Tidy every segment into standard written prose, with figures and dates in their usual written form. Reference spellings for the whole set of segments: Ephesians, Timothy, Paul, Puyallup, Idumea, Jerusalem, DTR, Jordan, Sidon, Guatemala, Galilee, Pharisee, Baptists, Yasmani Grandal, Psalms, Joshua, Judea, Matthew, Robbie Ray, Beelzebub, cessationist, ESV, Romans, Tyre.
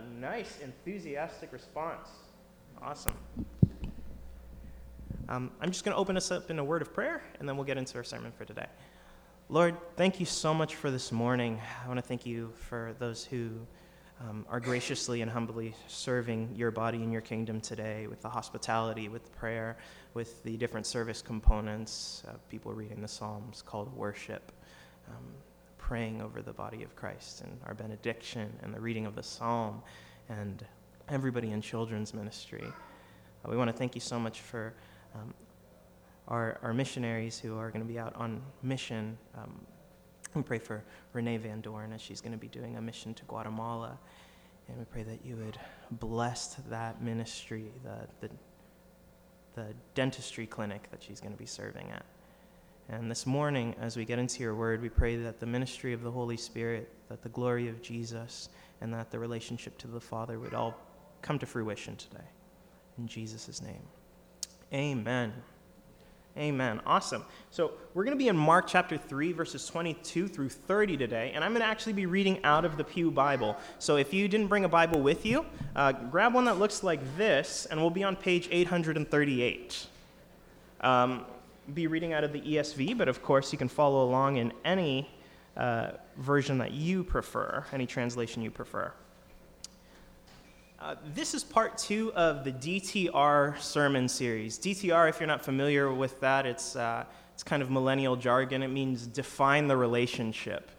Yeah, nice, enthusiastic response. Awesome. I'm just going to open us up in a word of prayer, and then we'll get into our sermon for today. Lord, thank you so much for this morning. I want to thank you for those who are graciously and humbly serving your body and your kingdom today with the hospitality, with prayer, with the different service components, people reading the Psalms called worship, praying over the body of Christ and our benediction and the reading of the Psalm and everybody in children's ministry. We want to thank you so much for our missionaries who are going to be out on mission. We pray for Renee Van Dorn as she's going to be doing a mission to Guatemala. And we pray that you would bless that ministry, the dentistry clinic that she's going to be serving at. And this morning, as we get into your word, we pray that the ministry of the Holy Spirit, that the glory of Jesus, and that the relationship to the Father would all come to fruition today. In Jesus' name, amen. Amen. Awesome. So we're going to be in Mark chapter 3, verses 22 through 30 today, and I'm going to actually be reading out of the Pew Bible. So if you didn't bring a Bible with you, grab one that looks like this, and we'll be on page 838. Be reading out of the ESV, but of course you can follow along in any version that you prefer, any translation you prefer. This is part 2 of the DTR sermon series. DTR, if you're not familiar with that, it's kind of millennial jargon. It means define the relationship.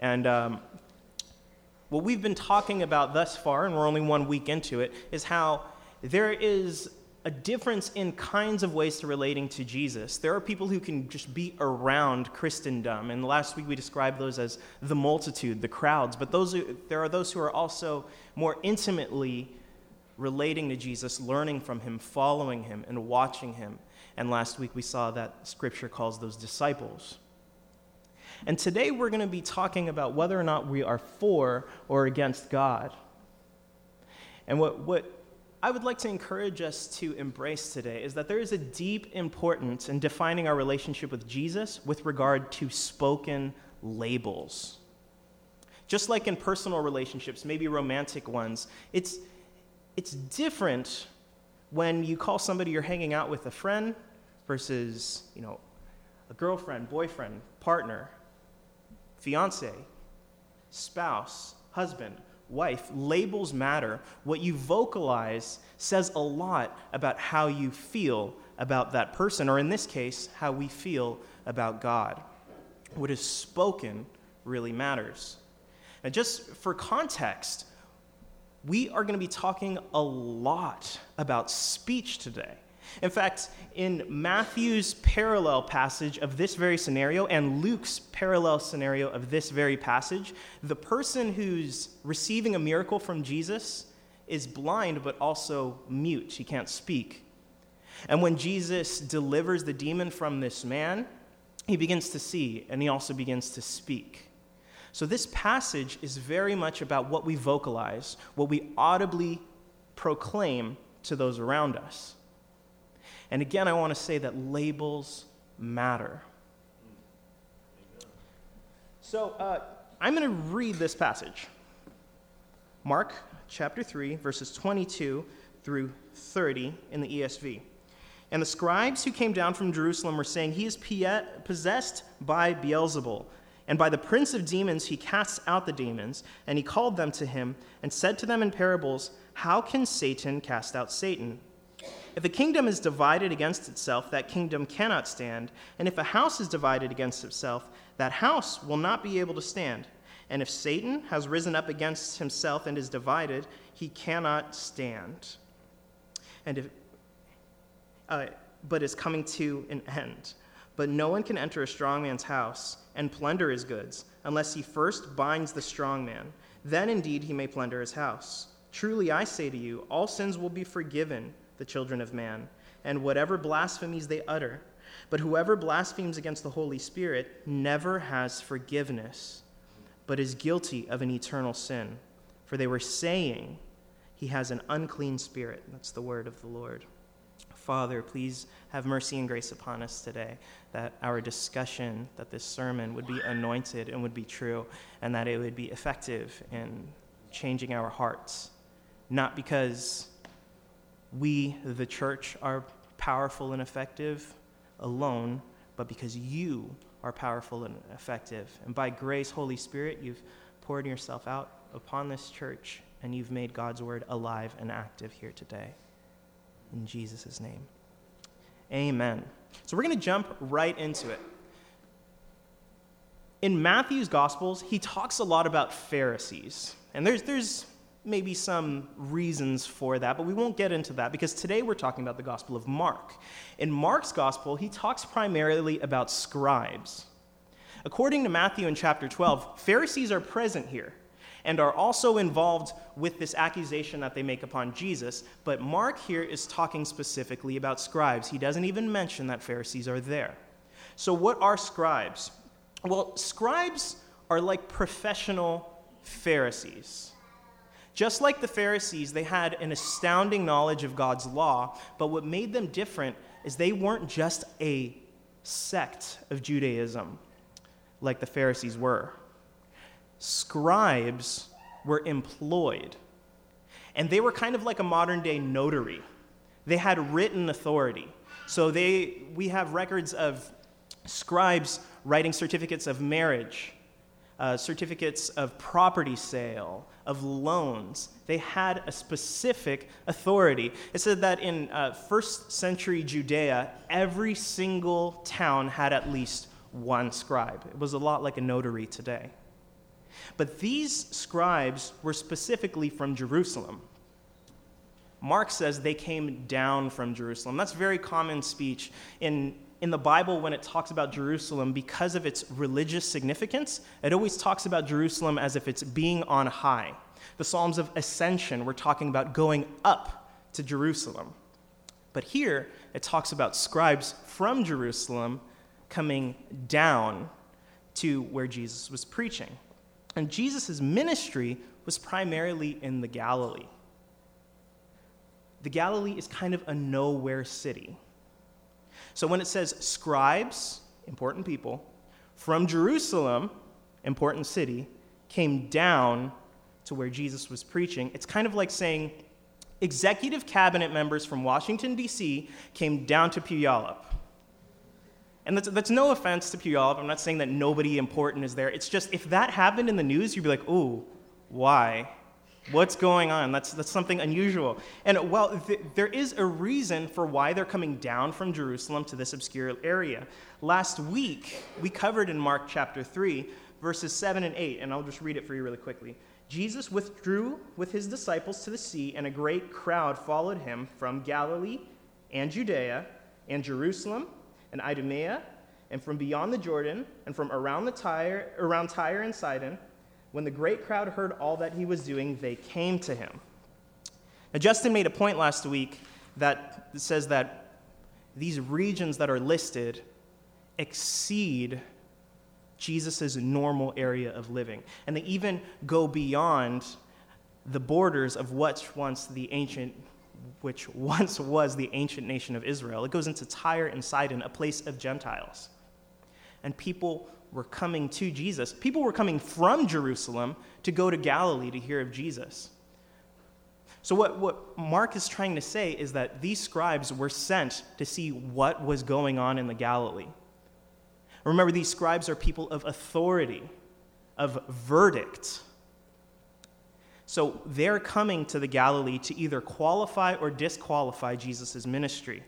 And what we've been talking about thus far, and we're only 1 week into it, is how there is a difference in kinds of ways to relating to Jesus. There are people who can just be around Christendom, and last week we described those as the multitude, the crowds, but there are those who are also more intimately relating to Jesus, learning from him, following him, and watching him. And last week we saw that Scripture calls those disciples. And today we're going to be talking about whether or not we are for or against God. And what I would like to encourage us to embrace today is that there is a deep importance in defining our relationship with Jesus with regard to spoken labels. Just like in personal relationships, maybe romantic ones, it's different when you call somebody you're hanging out with a friend versus, a girlfriend, boyfriend, partner, fiance, spouse, husband, wife. Labels matter. What you vocalize says a lot about how you feel about that person, or in this case, how we feel about God. What is spoken really matters. Now, just for context, we are going to be talking a lot about speech today. In fact, in Matthew's parallel passage of this very scenario and Luke's parallel scenario of this very passage, the person who's receiving a miracle from Jesus is blind but also mute. He can't speak. And when Jesus delivers the demon from this man, he begins to see and he also begins to speak. So this passage is very much about what we vocalize, what we audibly proclaim to those around us. And again, I want to say that labels matter. So I'm going to read this passage. Mark chapter 3, verses 22 through 30 in the ESV. And the scribes who came down from Jerusalem were saying, "He is possessed by Beelzebul, and by the prince of demons he casts out the demons." And he called them to him and said to them in parables, "How can Satan cast out Satan? If a kingdom is divided against itself, that kingdom cannot stand. And if a house is divided against itself, that house will not be able to stand. And if Satan has risen up against himself and is divided, he cannot stand, but is coming to an end. But no one can enter a strong man's house and plunder his goods, unless he first binds the strong man. Then indeed he may plunder his house. Truly I say to you, all sins will be forgiven the children of man, and whatever blasphemies they utter. But whoever blasphemes against the Holy Spirit never has forgiveness, but is guilty of an eternal sin. For they were saying, he has an unclean spirit." That's the word of the Lord. Father, please have mercy and grace upon us today, that our discussion, that this sermon would be anointed and would be true, and that it would be effective in changing our hearts, not because we, the church, are powerful and effective alone, but because you are powerful and effective. And by grace, Holy Spirit, you've poured yourself out upon this church, and you've made God's word alive and active here today. In Jesus' name, amen. So we're going to jump right into it. In Matthew's Gospels, he talks a lot about Pharisees. And there's maybe some reasons for that, but we won't get into that because today we're talking about the Gospel of Mark. In Mark's Gospel, he talks primarily about scribes. According to Matthew in chapter 12, Pharisees are present here and are also involved with this accusation that they make upon Jesus, but Mark here is talking specifically about scribes. He doesn't even mention that Pharisees are there. So what are scribes? Well, scribes are like professional Pharisees. Just like the Pharisees, they had an astounding knowledge of God's law, but what made them different is they weren't just a sect of Judaism like the Pharisees were. Scribes were employed, and they were kind of like a modern-day notary. They had written authority. So we have records of scribes writing certificates of marriage, certificates of property sale, of loans. They had a specific authority. It said that in first century Judea, every single town had at least one scribe. It was a lot like a notary today. But these scribes were specifically from Jerusalem. Mark says they came down from Jerusalem. That's very common speech in the Bible. When it talks about Jerusalem, because of its religious significance, it always talks about Jerusalem as if it's being on high. The Psalms of Ascension, we're talking about going up to Jerusalem. But here, it talks about scribes from Jerusalem coming down to where Jesus was preaching. And Jesus' ministry was primarily in the Galilee. The Galilee is kind of a nowhere city. So when it says scribes, important people, from Jerusalem, important city, came down to where Jesus was preaching, it's kind of like saying executive cabinet members from Washington, D.C. came down to Puyallup. And that's no offense to Puyallup. I'm not saying that nobody important is there. It's just if that happened in the news, you'd be like, ooh, why? What's going on? That's something unusual. And there is a reason for why they're coming down from Jerusalem to this obscure area. Last week, we covered in Mark chapter 3, verses 7 and 8, and I'll just read it for you really quickly. Jesus withdrew with his disciples to the sea, and a great crowd followed him from Galilee and Judea and Jerusalem and Idumea, and from beyond the Jordan, and from around Tyre and Sidon. When the great crowd heard all that he was doing, they came to him. Now, Justin made a point last week that says that these regions that are listed exceed Jesus' normal area of living, and they even go beyond the borders of which once was the ancient nation of Israel. It goes into Tyre and Sidon, a place of Gentiles. And people were coming to Jesus. People were coming from Jerusalem to go to Galilee to hear of Jesus. So what Mark is trying to say is that these scribes were sent to see what was going on in the Galilee. Remember, these scribes are people of authority, of verdict. So they're coming to the Galilee to either qualify or disqualify Jesus' ministry.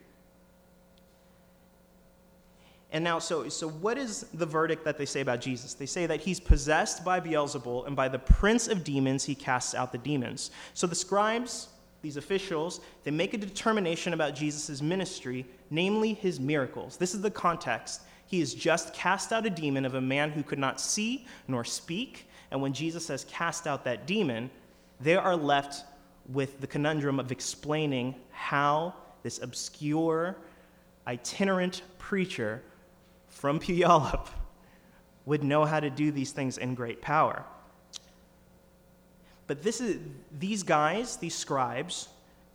And now, so what is the verdict that they say about Jesus? They say that he's possessed by Beelzebul, and by the prince of demons he casts out the demons. So the scribes, these officials, they make a determination about Jesus' ministry, namely his miracles. This is the context. He has just cast out a demon of a man who could not see nor speak. And when Jesus has cast out that demon, they are left with the conundrum of explaining how this obscure, itinerant preacher from Puyallup would know how to do these things in great power. But these scribes,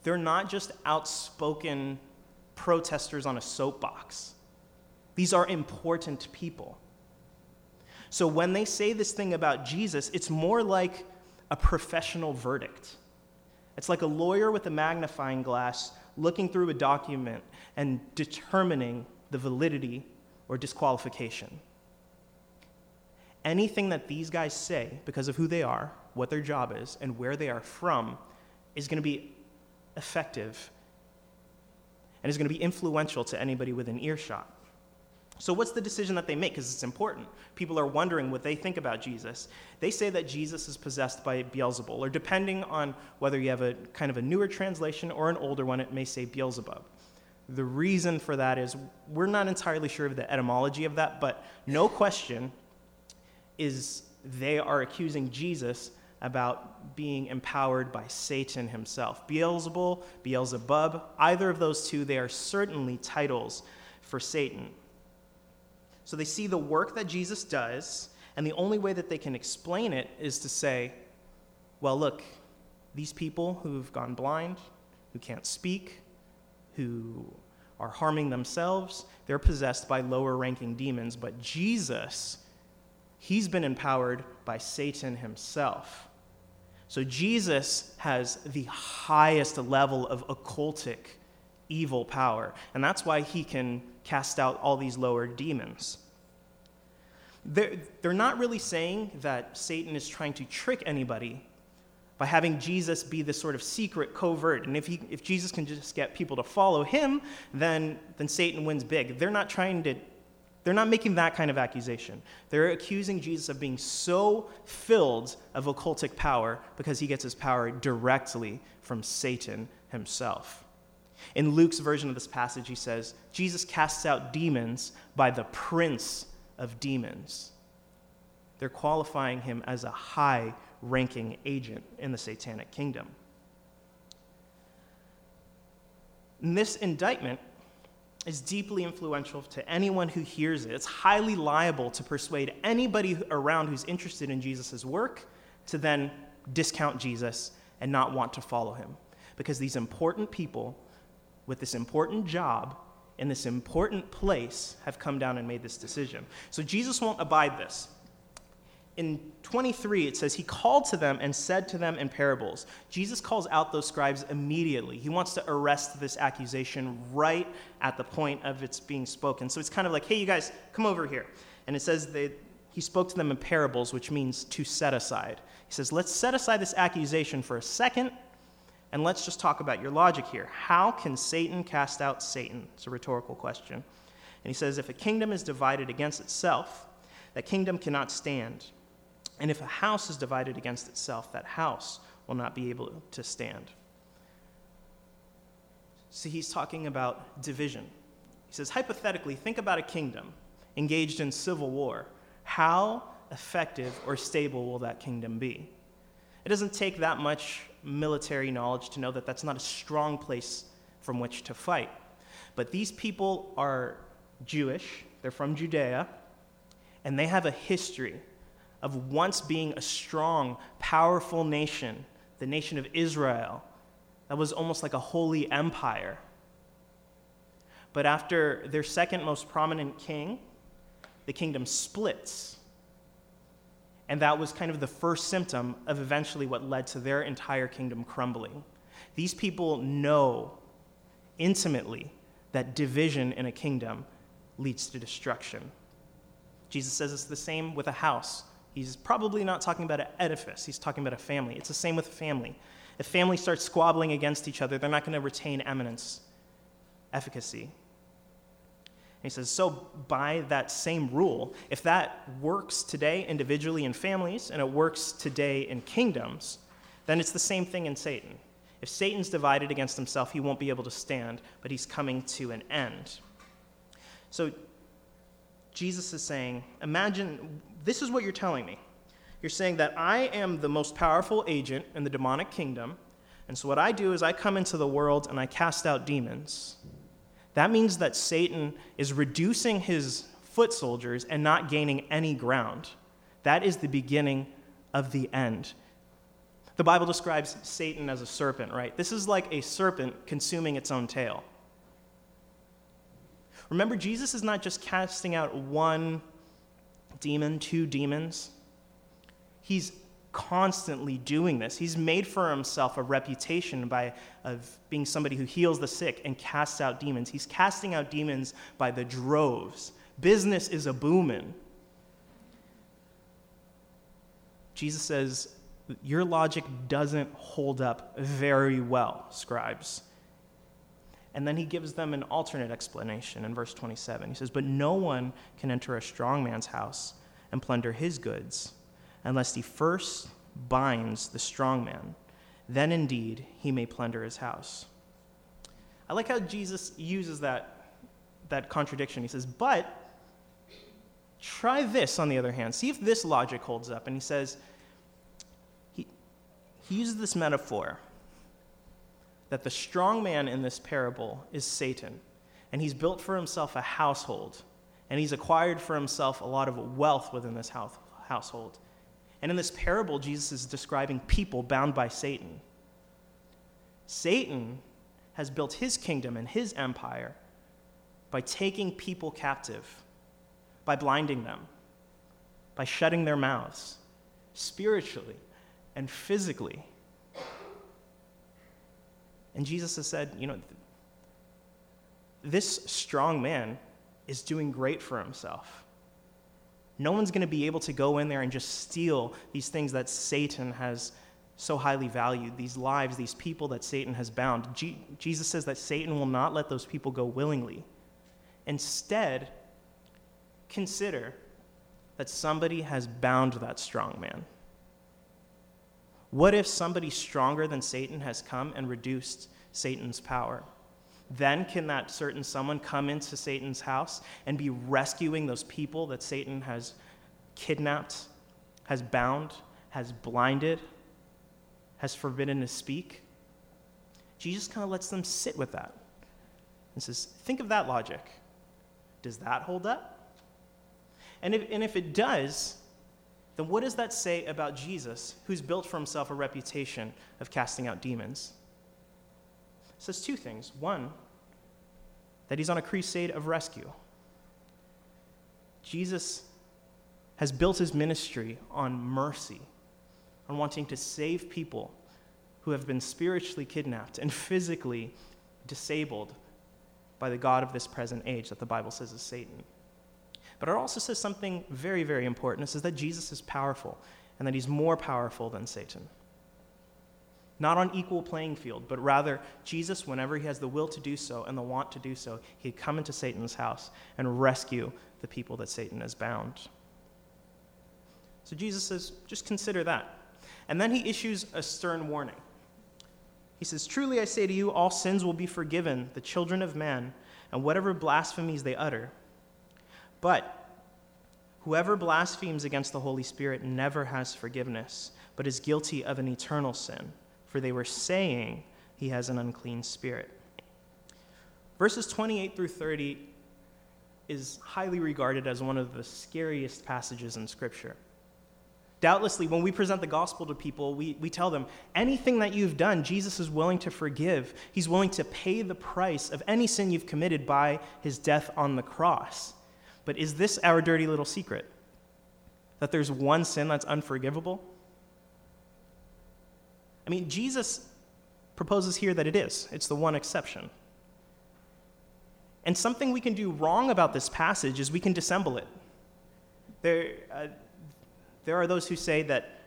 they're not just outspoken protesters on a soapbox. These are important people. So when they say this thing about Jesus, it's more like a professional verdict. It's like a lawyer with a magnifying glass looking through a document and determining the validity or disqualification. Anything that these guys say, because of who they are, what their job is, and where they are from, is going to be effective and is going to be influential to anybody within earshot. So what's the decision that they make? Because it's important. People are wondering what they think about Jesus. They say that Jesus is possessed by Beelzebul, or depending on whether you have a kind of a newer translation or an older one, it may say Beelzebub. The reason for that is we're not entirely sure of the etymology of that, but no question is they are accusing Jesus about being empowered by Satan himself. Beelzebul, Beelzebub, either of those two, they are certainly titles for Satan. So they see the work that Jesus does, and the only way that they can explain it is to say, well, look, these people who've gone blind, who can't speak, who are harming themselves, they're possessed by lower-ranking demons, but Jesus, he's been empowered by Satan himself. So Jesus has the highest level of occultic evil power, and that's why he can cast out all these lower demons. They're not really saying that Satan is trying to trick anybody by having Jesus be this sort of secret covert, and if Jesus can just get people to follow him, then Satan wins big. They're not making that kind of accusation. They're accusing Jesus of being so filled of occultic power because he gets his power directly from Satan himself. In Luke's version of this passage, he says, Jesus casts out demons by the prince of demons. They're qualifying him as a high-ranking agent in the satanic kingdom. And this indictment is deeply influential to anyone who hears it. It's highly liable to persuade anybody around who's interested in Jesus' work to then discount Jesus and not want to follow him, because these important people with this important job in this important place have come down and made this decision. So Jesus won't abide this. In 23, it says, he called to them and said to them in parables. Jesus calls out those scribes immediately. He wants to arrest this accusation right at the point of its being spoken. So it's kind of like, hey, you guys, come over here. And it says he spoke to them in parables, which means to set aside. He says, let's set aside this accusation for a second, and let's just talk about your logic here. How can Satan cast out Satan? It's a rhetorical question. And he says, if a kingdom is divided against itself, that kingdom cannot stand. And if a house is divided against itself, that house will not be able to stand. So he's talking about division. He says, hypothetically, think about a kingdom engaged in civil war. How effective or stable will that kingdom be? It doesn't take that much military knowledge to know that that's not a strong place from which to fight. But these people are Jewish, they're from Judea, and they have a history of once being a strong, powerful nation, the nation of Israel, that was almost like a holy empire. But after their second most prominent king, the kingdom splits. And that was kind of the first symptom of eventually what led to their entire kingdom crumbling. These people know intimately that division in a kingdom leads to destruction. Jesus says it's the same with a house. He's probably not talking about an edifice. He's talking about a family. It's the same with a family. If family starts squabbling against each other, they're not going to retain eminence, efficacy. And he says, so by that same rule, if that works today individually in families and it works today in kingdoms, then it's the same thing in Satan. If Satan's divided against himself, he won't be able to stand, but he's coming to an end. So Jesus is saying, imagine, this is what you're telling me. You're saying that I am the most powerful agent in the demonic kingdom, and so what I do is I come into the world and I cast out demons. That means that Satan is reducing his foot soldiers and not gaining any ground. That is the beginning of the end. The Bible describes Satan as a serpent, right? This is like a serpent consuming its own tail. Remember, Jesus is not just casting out one demon, two demons. He's constantly doing this. He's made for himself a reputation of being somebody who heals the sick and casts out demons. He's casting out demons by the droves. Business is a booming. Jesus says, your logic doesn't hold up very well, scribes. And then he gives them an alternate explanation in verse 27. He says, but no one can enter a strong man's house and plunder his goods unless he first binds the strong man. Then indeed he may plunder his house. I like how Jesus uses that contradiction. He says, but try this, on the other hand. See if this logic holds up. And he says, he uses this metaphor that the strong man in this parable is Satan, and he's built for himself a household, and he's acquired for himself a lot of wealth within this household. And in this parable, Jesus is describing people bound by Satan. Satan has built his kingdom and his empire by taking people captive, by blinding them, by shutting their mouths, spiritually and physically. And Jesus has said, this strong man is doing great for himself. No one's going to be able to go in there and just steal these things that Satan has so highly valued, these lives, these people that Satan has bound. Jesus says that Satan will not let those people go willingly. Instead, consider that somebody has bound that strong man. What if somebody stronger than Satan has come and reduced Satan's power? Then can that certain someone come into Satan's house and be rescuing those people that Satan has kidnapped, has bound, has blinded, has forbidden to speak? Jesus kind of lets them sit with that and says, think of that logic. Does that hold up? And if it does, then what does that say about Jesus, who's built for himself a reputation of casting out demons? It says two things. One, that he's on a crusade of rescue. Jesus has built his ministry on mercy, on wanting to save people who have been spiritually kidnapped and physically disabled by the god of this present age that the Bible says is Satan. But it also says something very, very important. It says that Jesus is powerful and that he's more powerful than Satan. Not on equal playing field, but rather Jesus, whenever he has the will to do so and the want to do so, he'd come into Satan's house and rescue the people that Satan has bound. So Jesus says, just consider that. And then he issues a stern warning. He says, truly I say to you, all sins will be forgiven, the children of man, and whatever blasphemies they utter. But whoever blasphemes against the Holy Spirit never has forgiveness, but is guilty of an eternal sin, for they were saying he has an unclean spirit. Verses 28 through 30 is highly regarded as one of the scariest passages in Scripture. Doubtlessly, when we present the gospel to people, we tell them, anything that you've done, Jesus is willing to forgive. He's willing to pay the price of any sin you've committed by his death on the cross. But is this our dirty little secret? That there's one sin that's unforgivable? I mean, Jesus proposes here that it is. It's the one exception. And something we can do wrong about this passage is we can dissemble it. There are those who say that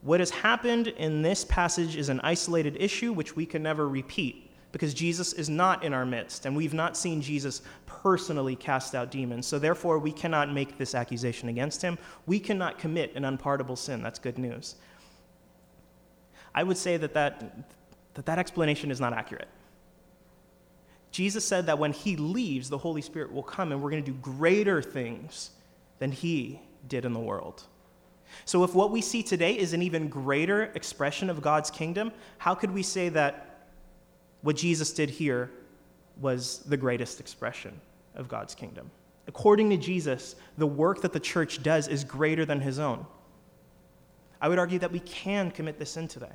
what has happened in this passage is an isolated issue which we can never repeat, because Jesus is not in our midst, and we've not seen Jesus personally cast out demons. So therefore, we cannot make this accusation against him. We cannot commit an unpardonable sin. That's good news. I would say that explanation is not accurate. Jesus said that when he leaves, the Holy Spirit will come, and we're going to do greater things than he did in the world. So if what we see today is an even greater expression of God's kingdom, how could we say that what Jesus did here was the greatest expression of God's kingdom? According to Jesus, the work that the church does is greater than his own. I would argue that we can commit this sin today.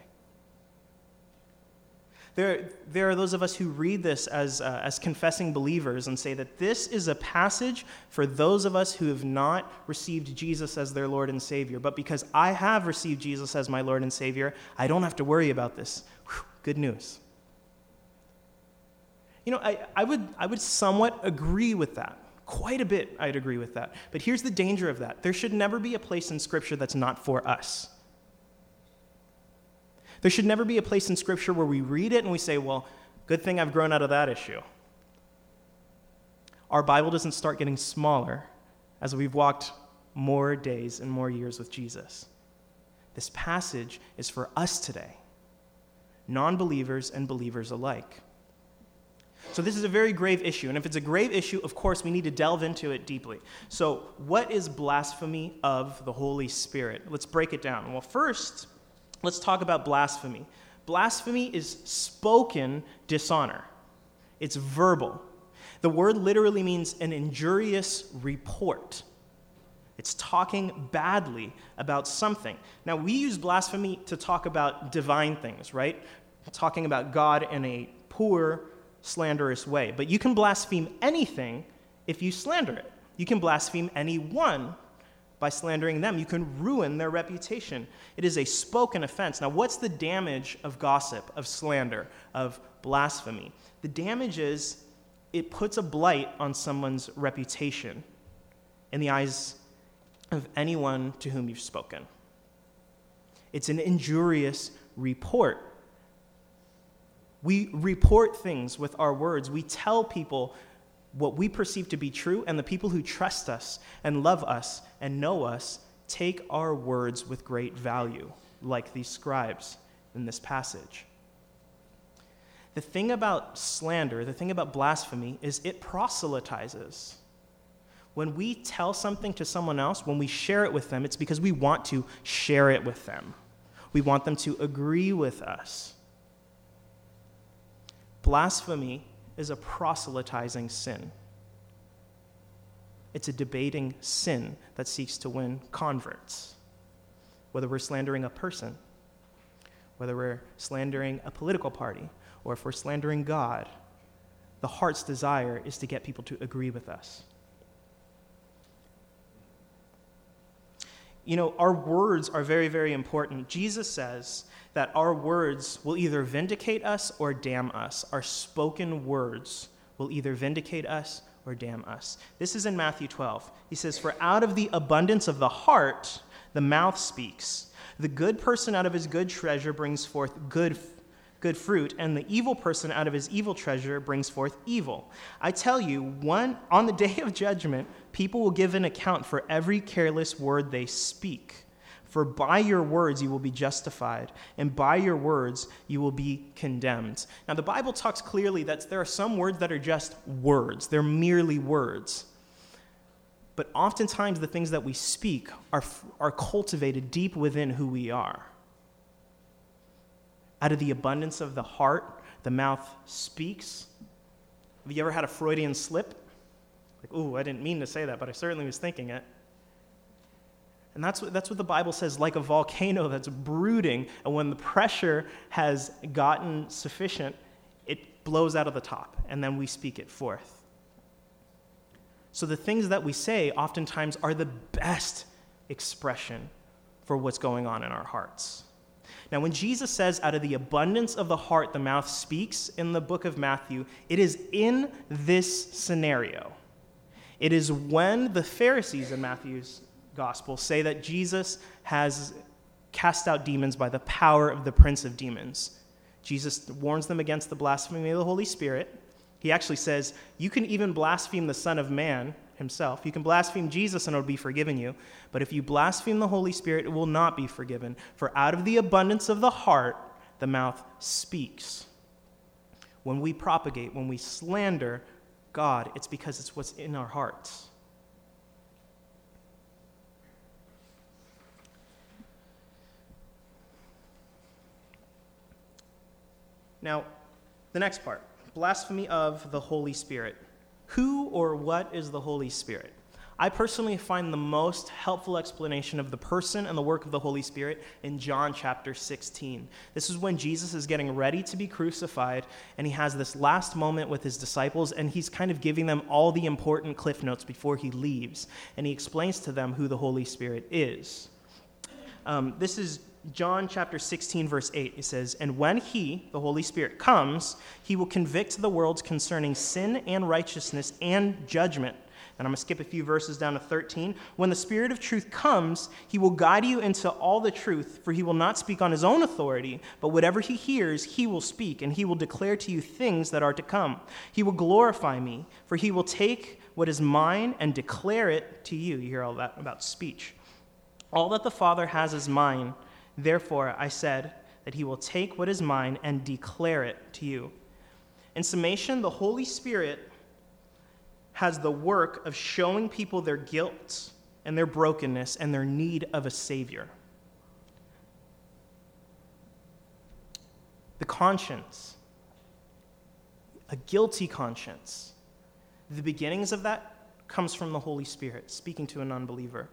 There are those of us who read this as confessing believers and say that this is a passage for those of us who have not received Jesus as their Lord and Savior. But because I have received Jesus as my Lord and Savior, I don't have to worry about this. Whew, good news. You know, I would somewhat agree with that. Quite a bit I'd agree with that. But here's the danger of that. There should never be a place in Scripture that's not for us. There should never be a place in Scripture where we read it and we say, well, good thing I've grown out of that issue. Our Bible doesn't start getting smaller as we've walked more days and more years with Jesus. This passage is for us today, non-believers and believers alike. So this is a very grave issue, and if it's a grave issue, of course, we need to delve into it deeply. So what is blasphemy of the Holy Spirit? Let's break it down. Well, first, let's talk about blasphemy. Blasphemy is spoken dishonor. It's verbal. The word literally means an injurious report. It's talking badly about something. Now, we use blasphemy to talk about divine things, right? Talking about God in a poor, slanderous way. But you can blaspheme anything if you slander it. You can blaspheme anyone by slandering them. You can ruin their reputation. It is a spoken offense. Now, what's the damage of gossip, of slander, of blasphemy? The damage is it puts a blight on someone's reputation in the eyes of anyone to whom you've spoken. It's an injurious report. We report things with our words. We tell people what we perceive to be true, and the people who trust us and love us and know us take our words with great value, like these scribes in this passage. The thing about slander, the thing about blasphemy, is it proselytizes. When we tell something to someone else, when we share it with them, it's because we want to share it with them. We want them to agree with us. Blasphemy is a proselytizing sin. It's a debating sin that seeks to win converts. Whether we're slandering a person, whether we're slandering a political party, or if we're slandering God, the heart's desire is to get people to agree with us. You know, our words are very, very important. Jesus says that our words will either vindicate us or damn us. Our spoken words will either vindicate us or damn us. This is in Matthew 12. He says, "For out of the abundance of the heart, the mouth speaks. The good person out of his good treasure brings forth good fruit, and the evil person out of his evil treasure brings forth evil. I tell you, on the day of judgment, people will give an account for every careless word they speak. For by your words you will be justified, and by your words you will be condemned." Now, the Bible talks clearly that there are some words that are just words. They're merely words. But oftentimes the things that we speak are cultivated deep within who we are. Out of the abundance of the heart, the mouth speaks. Have you ever had a Freudian slip? Like, ooh, I didn't mean to say that, but I certainly was thinking it. And that's what the Bible says, like a volcano that's brooding, and when the pressure has gotten sufficient, it blows out of the top, and then we speak it forth. So the things that we say oftentimes are the best expression for what's going on in our hearts. Now, when Jesus says, out of the abundance of the heart, the mouth speaks in the book of Matthew, it is in this scenario. It is when the Pharisees in Matthew's Gospel say that Jesus has cast out demons by the power of the prince of demons. Jesus warns them against the blasphemy of the Holy Spirit. He actually says, you can even blaspheme the Son of Man himself. You can blaspheme Jesus and it will be forgiven you. But if you blaspheme the Holy Spirit, it will not be forgiven. For out of the abundance of the heart, the mouth speaks. When we propagate, when we slander God, it's because it's what's in our hearts. Now, the next part, blasphemy of the Holy Spirit. Who or what is the Holy Spirit? I personally find the most helpful explanation of the person and the work of the Holy Spirit in John chapter 16. This is when Jesus is getting ready to be crucified, and he has this last moment with his disciples, and he's kind of giving them all the important cliff notes before he leaves, and he explains to them who the Holy Spirit is. This is John chapter 16, verse 8, it says, "And when he, the Holy Spirit, comes, he will convict the world concerning sin and righteousness and judgment." And I'm going to skip a few verses down to 13. "When the Spirit of truth comes, he will guide you into all the truth, for he will not speak on his own authority, but whatever he hears, he will speak, and he will declare to you things that are to come. He will glorify me, for he will take what is mine and declare it to you." You hear all that about speech. "All that the Father has is mine. Therefore, I said that he will take what is mine and declare it to you." In summation, the Holy Spirit has the work of showing people their guilt and their brokenness and their need of a Savior. The conscience, a guilty conscience, the beginnings of that comes from the Holy Spirit speaking to a non-believer.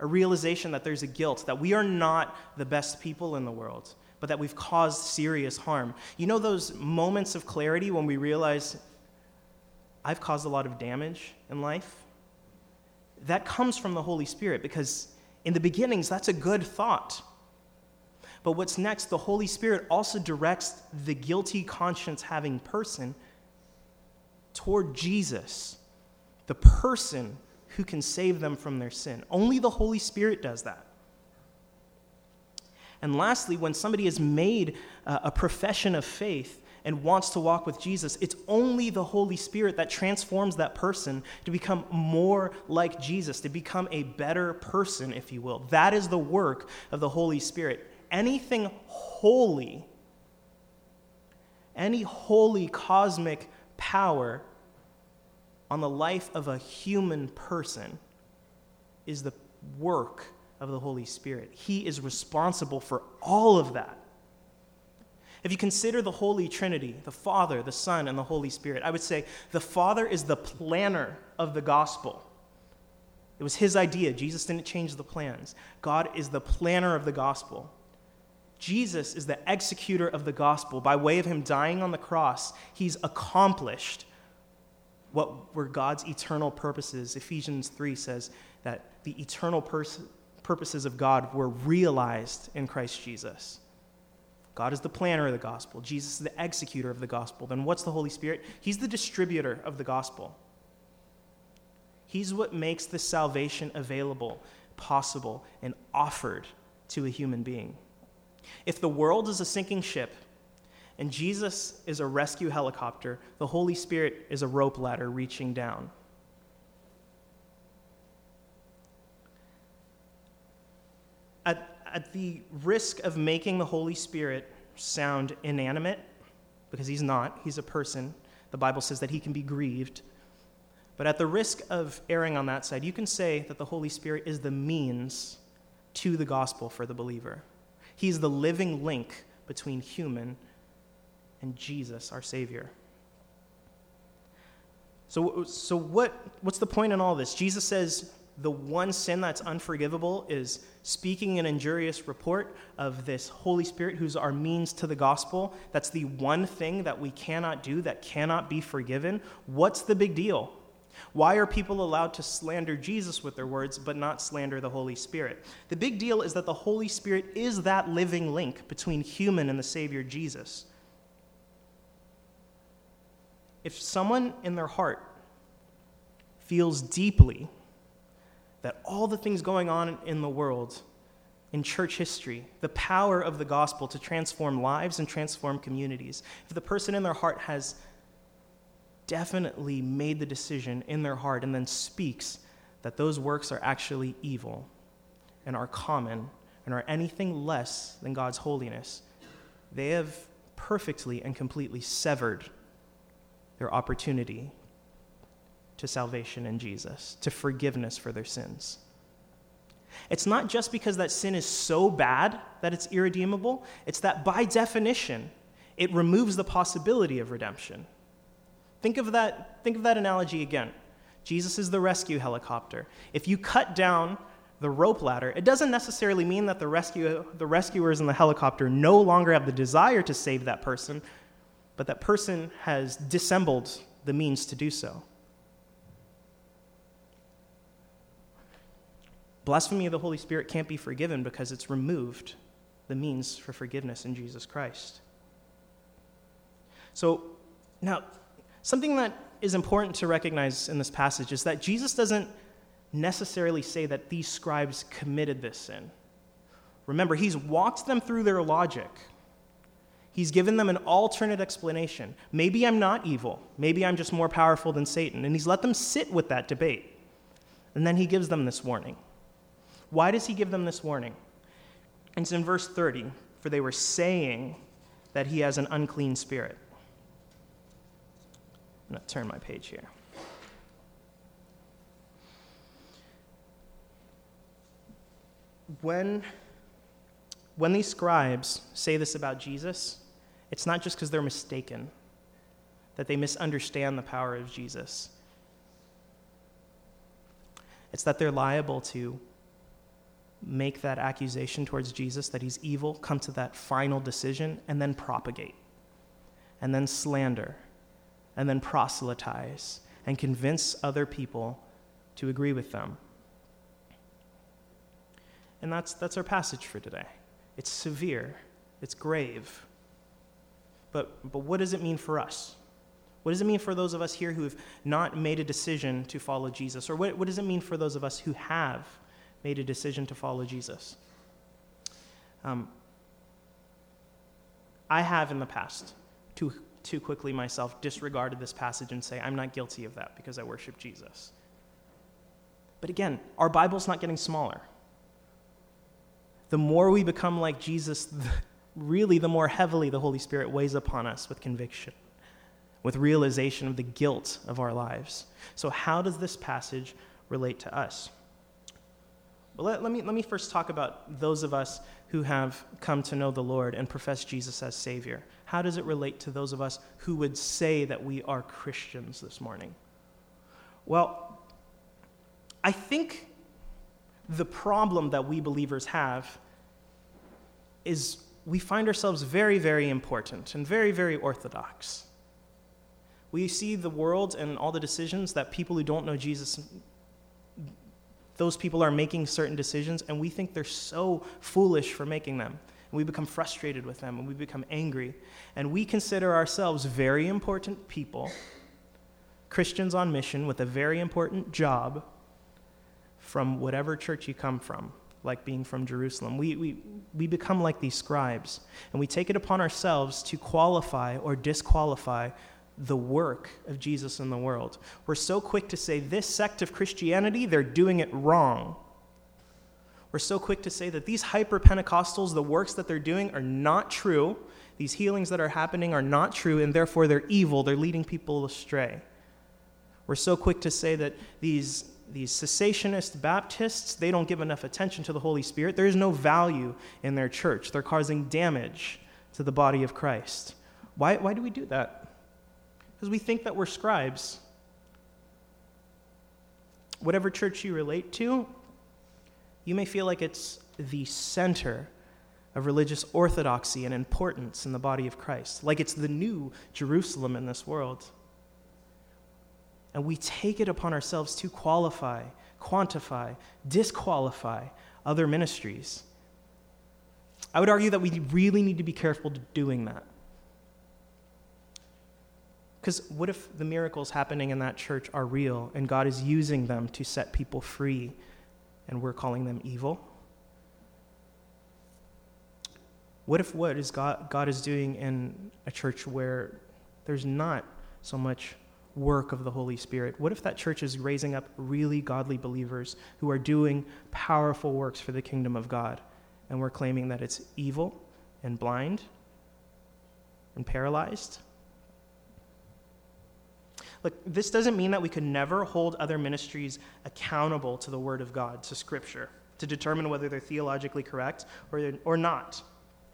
A realization that there's a guilt, that we are not the best people in the world, but that we've caused serious harm. You know those moments of clarity when we realize I've caused a lot of damage in life? That comes from the Holy Spirit, because in the beginnings, that's a good thought. But what's next, the Holy Spirit also directs the guilty conscience-having person toward Jesus, the person who can save them from their sin. Only the Holy Spirit does that. And lastly, when somebody has made a profession of faith and wants to walk with Jesus, it's only the Holy Spirit that transforms that person to become more like Jesus, to become a better person, if you will. That is the work of the Holy Spirit. Anything holy, any holy cosmic power on the life of a human person is the work of the Holy Spirit. He is responsible for all of that. If you consider the Holy Trinity, the Father, the Son, and the Holy Spirit, I would say the Father is the planner of the gospel. It was his idea. Jesus didn't change the plans. God is the planner of the gospel. Jesus is the executor of the gospel. By way of him dying on the cross, he's accomplished what were God's eternal purposes. Ephesians 3 says that the eternal purposes of God were realized in Christ Jesus. God is the planner of the gospel. Jesus is the executor of the gospel. Then what's the Holy Spirit? He's the distributor of the gospel. He's what makes the salvation available, possible, and offered to a human being. If the world is a sinking ship, and Jesus is a rescue helicopter, the Holy Spirit is a rope ladder reaching down. At the risk of making the Holy Spirit sound inanimate, because he's not, he's a person. The Bible says that he can be grieved. But at the risk of erring on that side, you can say that the Holy Spirit is the means to the gospel for the believer. He's the living link between human and Jesus, our Savior. So what's the point in all this? Jesus says the one sin that's unforgivable is speaking an injurious report of this Holy Spirit who's our means to the gospel. That's the one thing that we cannot do, that cannot be forgiven. What's the big deal? Why are people allowed to slander Jesus with their words but not slander the Holy Spirit? The big deal is that the Holy Spirit is that living link between human and the Savior Jesus. If someone in their heart feels deeply that all the things going on in the world, in church history, the power of the gospel to transform lives and transform communities, if the person in their heart has definitely made the decision in their heart and then speaks that those works are actually evil and are common and are anything less than God's holiness, they have perfectly and completely severed their opportunity to salvation in Jesus, to forgiveness for their sins. It's not just because that sin is so bad that it's irredeemable. It's that by definition, it removes the possibility of redemption. Think of that analogy again. Jesus is the rescue helicopter. If you cut down the rope ladder, it doesn't necessarily mean that the rescuers in the helicopter no longer have the desire to save that person, but that person has dissembled the means to do so. Blasphemy of the Holy Spirit can't be forgiven because it's removed the means for forgiveness in Jesus Christ. So now, something that is important to recognize in this passage is that Jesus doesn't necessarily say that these scribes committed this sin. Remember, he's walked them through their logic. He's given them an alternate explanation. Maybe I'm not evil. Maybe I'm just more powerful than Satan. And he's let them sit with that debate. And then he gives them this warning. Why does he give them this warning? It's in verse 30, for they were saying that he has an unclean spirit. I'm going to turn my page here. When these scribes say this about Jesus, it's not just because they're mistaken, that they misunderstand the power of Jesus. It's that they're liable to make that accusation towards Jesus that he's evil, come to that final decision, and then propagate, and then slander, and then proselytize, and convince other people to agree with them. And that's our passage for today. It's severe. It's grave. But what does it mean for us? What does it mean for those of us here who have not made a decision to follow Jesus? Or what does it mean for those of us who have made a decision to follow Jesus? I have in the past too quickly myself disregarded this passage and say, I'm not guilty of that because I worship Jesus. But again, our Bible's not getting smaller. The more we become like Jesus, really the more heavily the Holy Spirit weighs upon us with conviction, with realization of the guilt of our lives. So how does this passage relate to us? Well, let me first talk about those of us who have come to know the Lord and profess Jesus as Savior. How does it relate to those of us who would say that we are Christians this morning? Well, I think the problem that we believers have is we find ourselves very, very important and very, very orthodox. We see the world and all the decisions that people who don't know Jesus, those people are making certain decisions, and we think they're so foolish for making them. And we become frustrated with them, and we become angry. And we consider ourselves very important people, Christians on mission with a very important job, from whatever church you come from, like being from Jerusalem. We become like these scribes, and we take it upon ourselves to qualify or disqualify the work of Jesus in the world. We're so quick to say, this sect of Christianity, they're doing it wrong. We're so quick to say that these hyper-Pentecostals, the works that they're doing are not true, these healings that are happening are not true, and therefore they're evil, they're leading people astray. We're so quick to say that these cessationist Baptists, they don't give enough attention to the Holy Spirit. There is no value in their church. They're causing damage to the body of Christ. Why do we do that? Because we think that we're scribes. Whatever church you relate to, you may feel like it's the center of religious orthodoxy and importance in the body of Christ, like it's the new Jerusalem in this world. And we take it upon ourselves to qualify, quantify, disqualify other ministries. I would argue that we really need to be careful doing that. Because what if the miracles happening in that church are real and God is using them to set people free and we're calling them evil? What if what is God is doing in a church where there's not so much work of the Holy Spirit? What if that church is raising up really godly believers who are doing powerful works for the kingdom of God, and we're claiming that it's evil and blind and paralyzed? Look, this doesn't mean that we could never hold other ministries accountable to the Word of God, to Scripture, to determine whether they're theologically correct or not.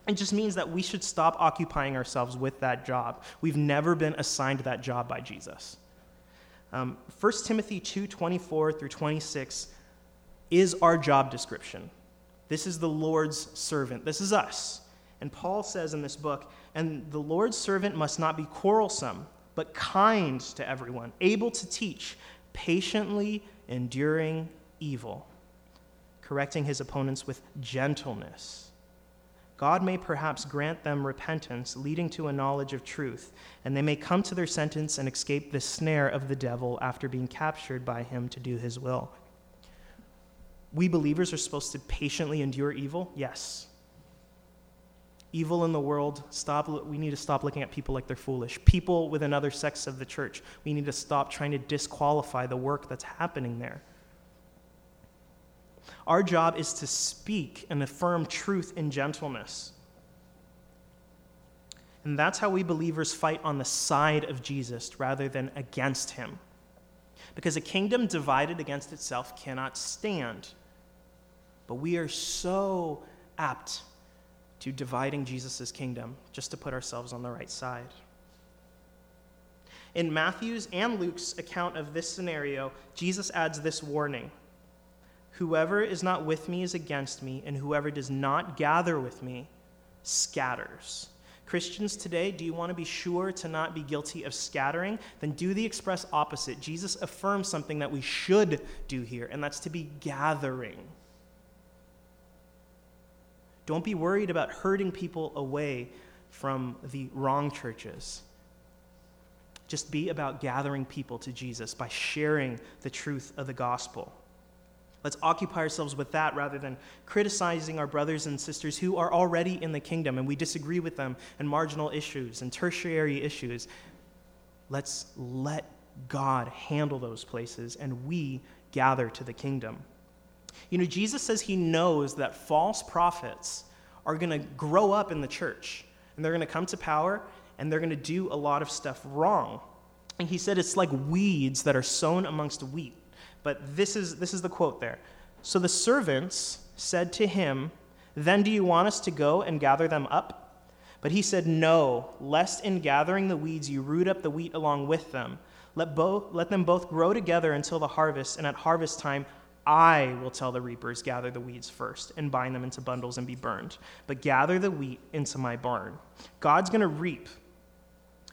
It just means that we should stop occupying ourselves with that job. We've never been assigned that job by Jesus. 1 Timothy 2:24-26 is our job description. This is the Lord's servant. This is us. And Paul says in this book, and the Lord's servant must not be quarrelsome, but kind to everyone, able to teach, patiently enduring evil, correcting his opponents with gentleness. God may perhaps grant them repentance, leading to a knowledge of truth, and they may come to their sentence and escape the snare of the devil after being captured by him to do his will. We believers are supposed to patiently endure evil? Yes. Evil in the world, we need to stop looking at people like they're foolish. People with another sects of the church, we need to stop trying to disqualify the work that's happening there. Our job is to speak and affirm truth in gentleness. And that's how we believers fight on the side of Jesus rather than against him. Because a kingdom divided against itself cannot stand. But we are so apt to dividing Jesus' kingdom just to put ourselves on the right side. In Matthew's and Luke's account of this scenario, Jesus adds this warning. Whoever is not with me is against me, and whoever does not gather with me scatters. Christians today, do you want to be sure to not be guilty of scattering? Then do the express opposite. Jesus affirms something that we should do here, and that's to be gathering. Don't be worried about herding people away from the wrong churches. Just be about gathering people to Jesus by sharing the truth of the gospel. Let's occupy ourselves with that rather than criticizing our brothers and sisters who are already in the kingdom and we disagree with them on marginal issues and tertiary issues. Let's let God handle those places and we gather to the kingdom. You know, Jesus says he knows that false prophets are going to grow up in the church and they're going to come to power and they're going to do a lot of stuff wrong. And he said it's like weeds that are sown amongst wheat. But this is the quote there. So the servants said to him, "Then do you want us to go and gather them up?" But he said, "No, lest in gathering the weeds you root up the wheat along with them. Let them both grow together until the harvest, and at harvest time I will tell the reapers, gather the weeds first and bind them into bundles and be burned. But gather the wheat into my barn." God's going to reap,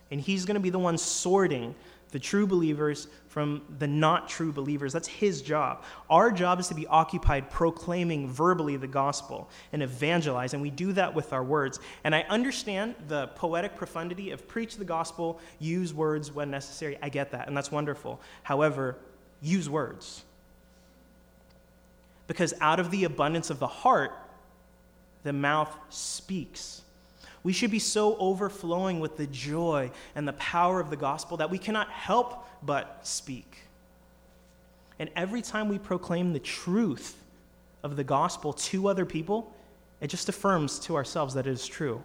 and he's going to be the one sorting the true believers from the not true believers. That's his job. Our job is to be occupied proclaiming verbally the gospel and evangelize, and we do that with our words. And I understand the poetic profundity of preach the gospel, use words when necessary. I get that, and that's wonderful. However, use words. Because out of the abundance of the heart, the mouth speaks. We should be so overflowing with the joy and the power of the gospel that we cannot help but speak. And every time we proclaim the truth of the gospel to other people, it just affirms to ourselves that it is true.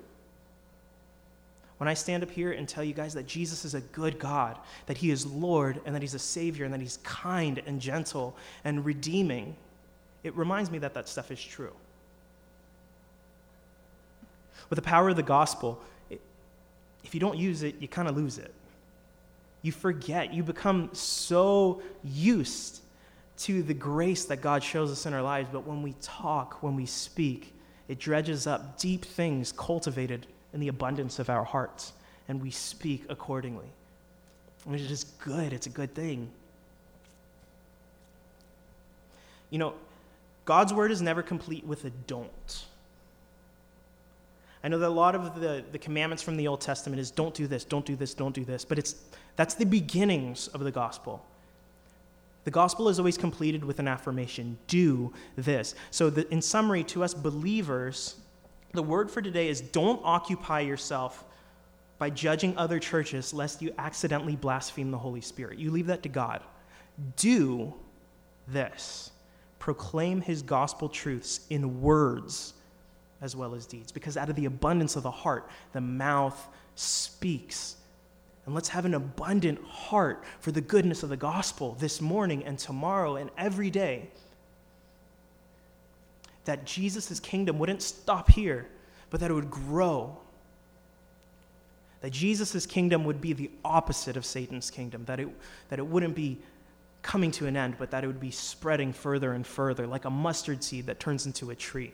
When I stand up here and tell you guys that Jesus is a good God, that he is Lord, and that he's a Savior, and that he's kind and gentle and redeeming, it reminds me that that stuff is true. With the power of the gospel, if you don't use it, you kind of lose it. You forget. You become so used to the grace that God shows us in our lives. But when we talk, when we speak, it dredges up deep things cultivated in the abundance of our hearts. And we speak accordingly. And it is good. It's a good thing. You know, God's word is never complete with a don't. I know that a lot of the commandments from the Old Testament is don't do this, don't do this, don't do this. But that's the beginnings of the gospel. The gospel is always completed with an affirmation. Do this. So in summary, to us believers, the word for today is don't occupy yourself by judging other churches lest you accidentally blaspheme the Holy Spirit. You leave that to God. Do this. Proclaim his gospel truths in words as well as deeds, because out of the abundance of the heart, the mouth speaks. And let's have an abundant heart for the goodness of the gospel this morning and tomorrow and every day. That Jesus' kingdom wouldn't stop here, but that it would grow. that Jesus' kingdom would be the opposite of Satan's kingdom, that it wouldn't be coming to an end, but that it would be spreading further and further, like a mustard seed that turns into a tree.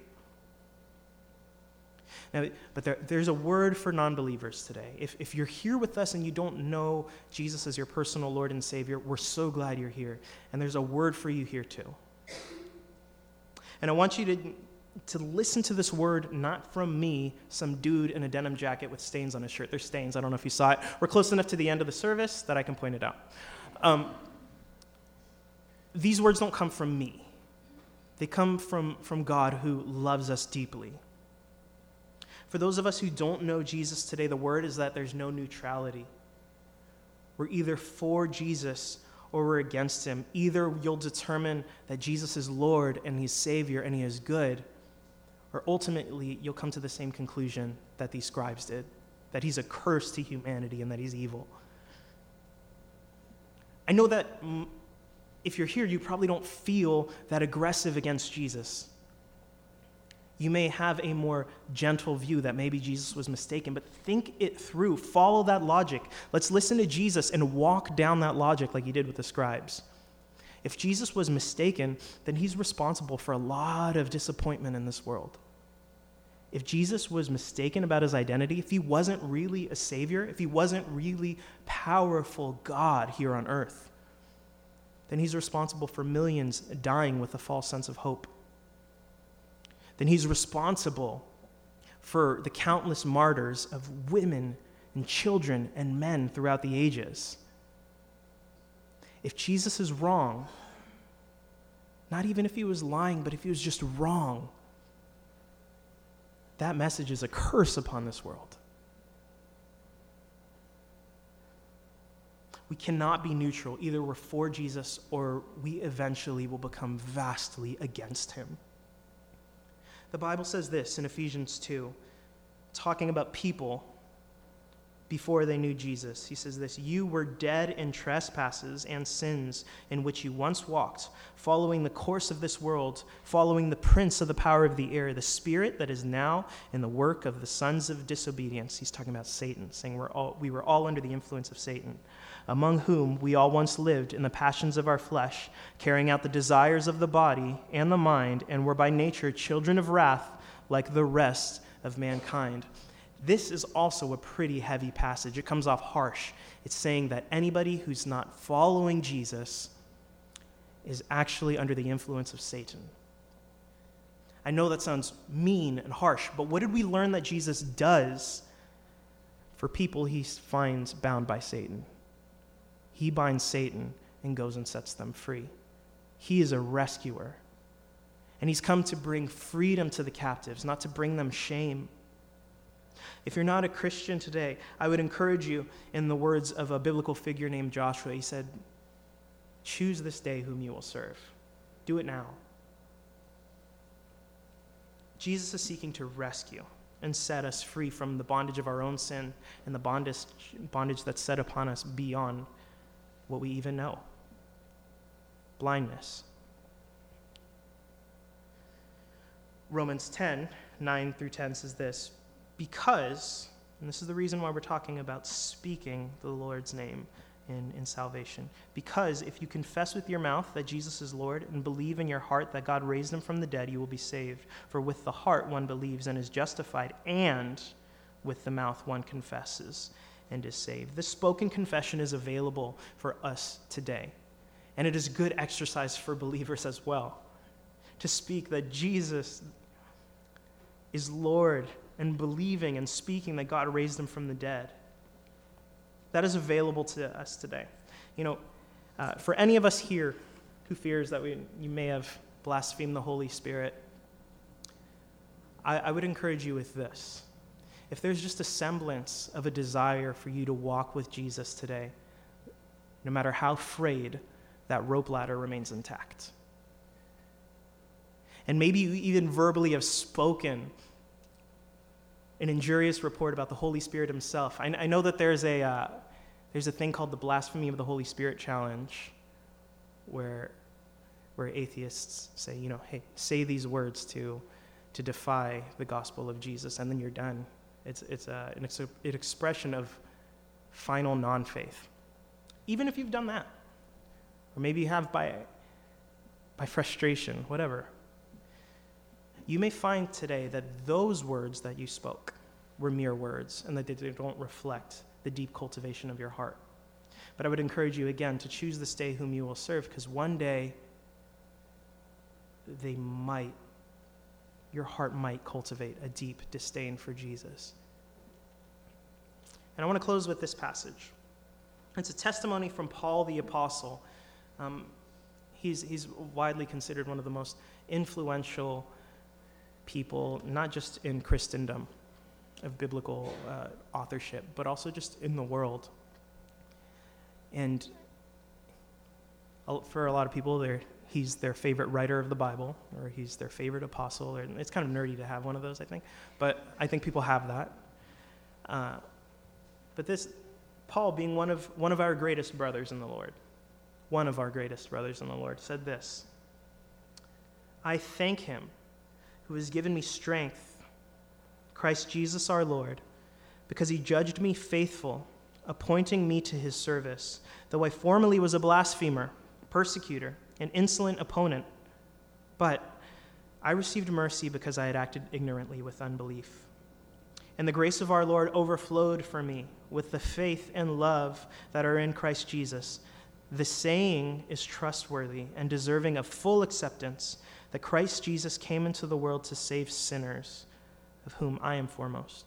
Now, but there's a word for non-believers today. If you're here with us and you don't know Jesus as your personal Lord and Savior, we're so glad you're here. And there's a word for you here too. And I want you to listen to this word, not from me, some dude in a denim jacket with stains on his shirt. There's stains. I don't know if you saw it. We're close enough to the end of the service that I can point it out. These words don't come from me. They come from God, who loves us deeply. For those of us who don't know Jesus today, the word is that there's no neutrality. We're either for Jesus or we're against him. Either you'll determine that Jesus is Lord and he's Savior and he is good, or ultimately you'll come to the same conclusion that these scribes did, that he's a curse to humanity and that he's evil. I know that if you're here, you probably don't feel that aggressive against Jesus. You may have a more gentle view that maybe Jesus was mistaken, but think it through. Follow that logic. Let's listen to Jesus and walk down that logic like he did with the scribes. If Jesus was mistaken, then he's responsible for a lot of disappointment in this world. If Jesus was mistaken about his identity, if he wasn't really a savior, if he wasn't really powerful God here on earth, then he's responsible for millions dying with a false sense of hope. Then he's responsible for the countless martyrs of women and children and men throughout the ages. If Jesus is wrong, not even if he was lying, but if he was just wrong, that message is a curse upon this world. We cannot be neutral. Either we're for Jesus or we eventually will become vastly against him. The Bible says this in Ephesians 2, talking about people before they knew Jesus. He says this, "You were dead in trespasses and sins in which you once walked, following the course of this world, following the prince of the power of the air, the spirit that is now in the work of the sons of disobedience." He's talking about Satan, saying we were all under the influence of Satan, "among whom we all once lived in the passions of our flesh, carrying out the desires of the body and the mind, and were by nature children of wrath like the rest of mankind." This is also a pretty heavy passage. It comes off harsh. It's saying that anybody who's not following Jesus is actually under the influence of Satan. I know that sounds mean and harsh, but what did we learn that Jesus does for people he finds bound by Satan? He binds Satan and goes and sets them free. He is a rescuer. And he's come to bring freedom to the captives, not to bring them shame. If you're not a Christian today, I would encourage you, in the words of a biblical figure named Joshua, he said, "Choose this day whom you will serve." Do it now. Jesus is seeking to rescue and set us free from the bondage of our own sin and the bondage that's set upon us beyond what we even know. Blindness. Romans 10, 9 through 10 says this, because, and this is the reason why we're talking about speaking the Lord's name in salvation, because if you confess with your mouth that Jesus is Lord and believe in your heart that God raised him from the dead, you will be saved. For with the heart one believes and is justified, and with the mouth one confesses and is saved. This spoken confession is available for us today, and it is good exercise for believers as well, to speak that Jesus is Lord and believing and speaking that God raised him from the dead. That is available to us today. You know, for any of us here who fears that you may have blasphemed the Holy Spirit, I would encourage you with this. If there's just a semblance of a desire for you to walk with Jesus today, no matter how frayed, that rope ladder remains intact. And maybe you even verbally have spoken an injurious report about the Holy Spirit himself. I know that there's a thing called the Blasphemy of the Holy Spirit Challenge, where atheists say, you know, hey, say these words to defy the gospel of Jesus, and then you're done. It's an expression of final non-faith. Even if you've done that, or maybe you have by frustration, whatever, you may find today that those words that you spoke were mere words and that they don't reflect the deep cultivation of your heart. But I would encourage you again to choose this day whom you will serve, because one day your heart might cultivate a deep disdain for Jesus. And I want to close with this passage. It's a testimony from Paul the Apostle. He's widely considered one of the most influential people, not just in Christendom of biblical authorship, but also just in the world. And for a lot of people, he's their favorite writer of the Bible, or he's their favorite apostle. And it's kind of nerdy to have one of those, I think. But I think people have that. But this, Paul, being one of our greatest brothers in the Lord, said this: I thank him who has given me strength, Christ Jesus our Lord, because he judged me faithful, appointing me to his service, though I formerly was a blasphemer, persecutor, an insolent opponent. But I received mercy because I had acted ignorantly with unbelief. And the grace of our Lord overflowed for me with the faith and love that are in Christ Jesus. The saying is trustworthy and deserving of full acceptance, that Christ Jesus came into the world to save sinners, of whom I am foremost.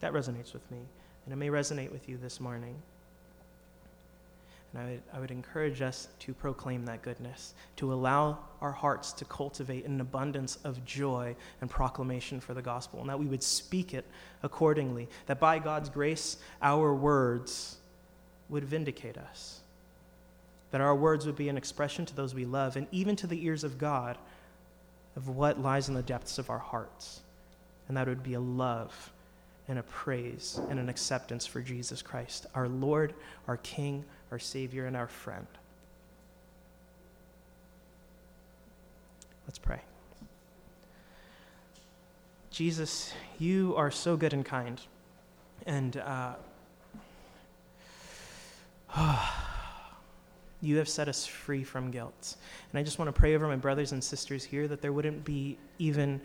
That resonates with me, and it may resonate with you this morning. And I would encourage us to proclaim that goodness, to allow our hearts to cultivate an abundance of joy and proclamation for the gospel, and that we would speak it accordingly, that by God's grace, our words would vindicate us, that our words would be an expression to those we love, and even to the ears of God, of what lies in the depths of our hearts, and that it would be a love and a praise and an acceptance for Jesus Christ, our Lord, our King, our Savior, and our friend. Let's pray. Jesus, you are so good and kind, and you have set us free from guilt. And I just want to pray over my brothers and sisters here that there wouldn't be even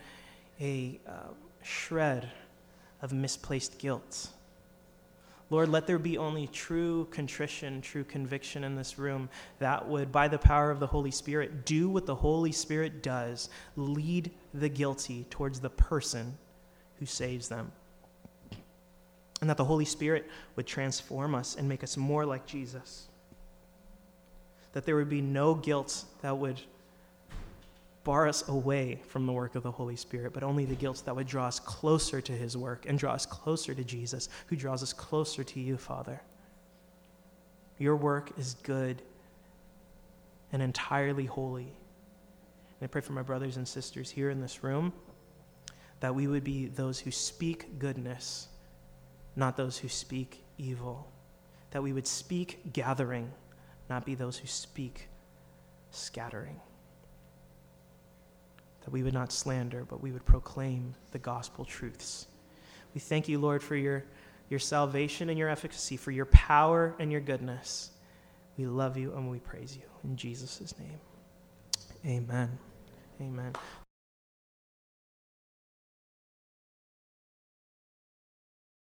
a shred of misplaced guilt. Lord, let there be only true contrition, true conviction in this room that would, by the power of the Holy Spirit, do what the Holy Spirit does, lead the guilty towards the person who saves them. And that the Holy Spirit would transform us and make us more like Jesus. That there would be no guilt that would bar us away from the work of the Holy Spirit, but only the guilt that would draw us closer to his work and draw us closer to Jesus, who draws us closer to you, Father. Your work is good and entirely holy. And I pray for my brothers and sisters here in this room that we would be those who speak goodness, not those who speak evil. That we would speak gathering, not be those who speak scattering. That we would not slander, but we would proclaim the gospel truths. We thank you, Lord, for your salvation and your efficacy, for your power and your goodness. We love you and we praise you. In Jesus' name, amen. Amen.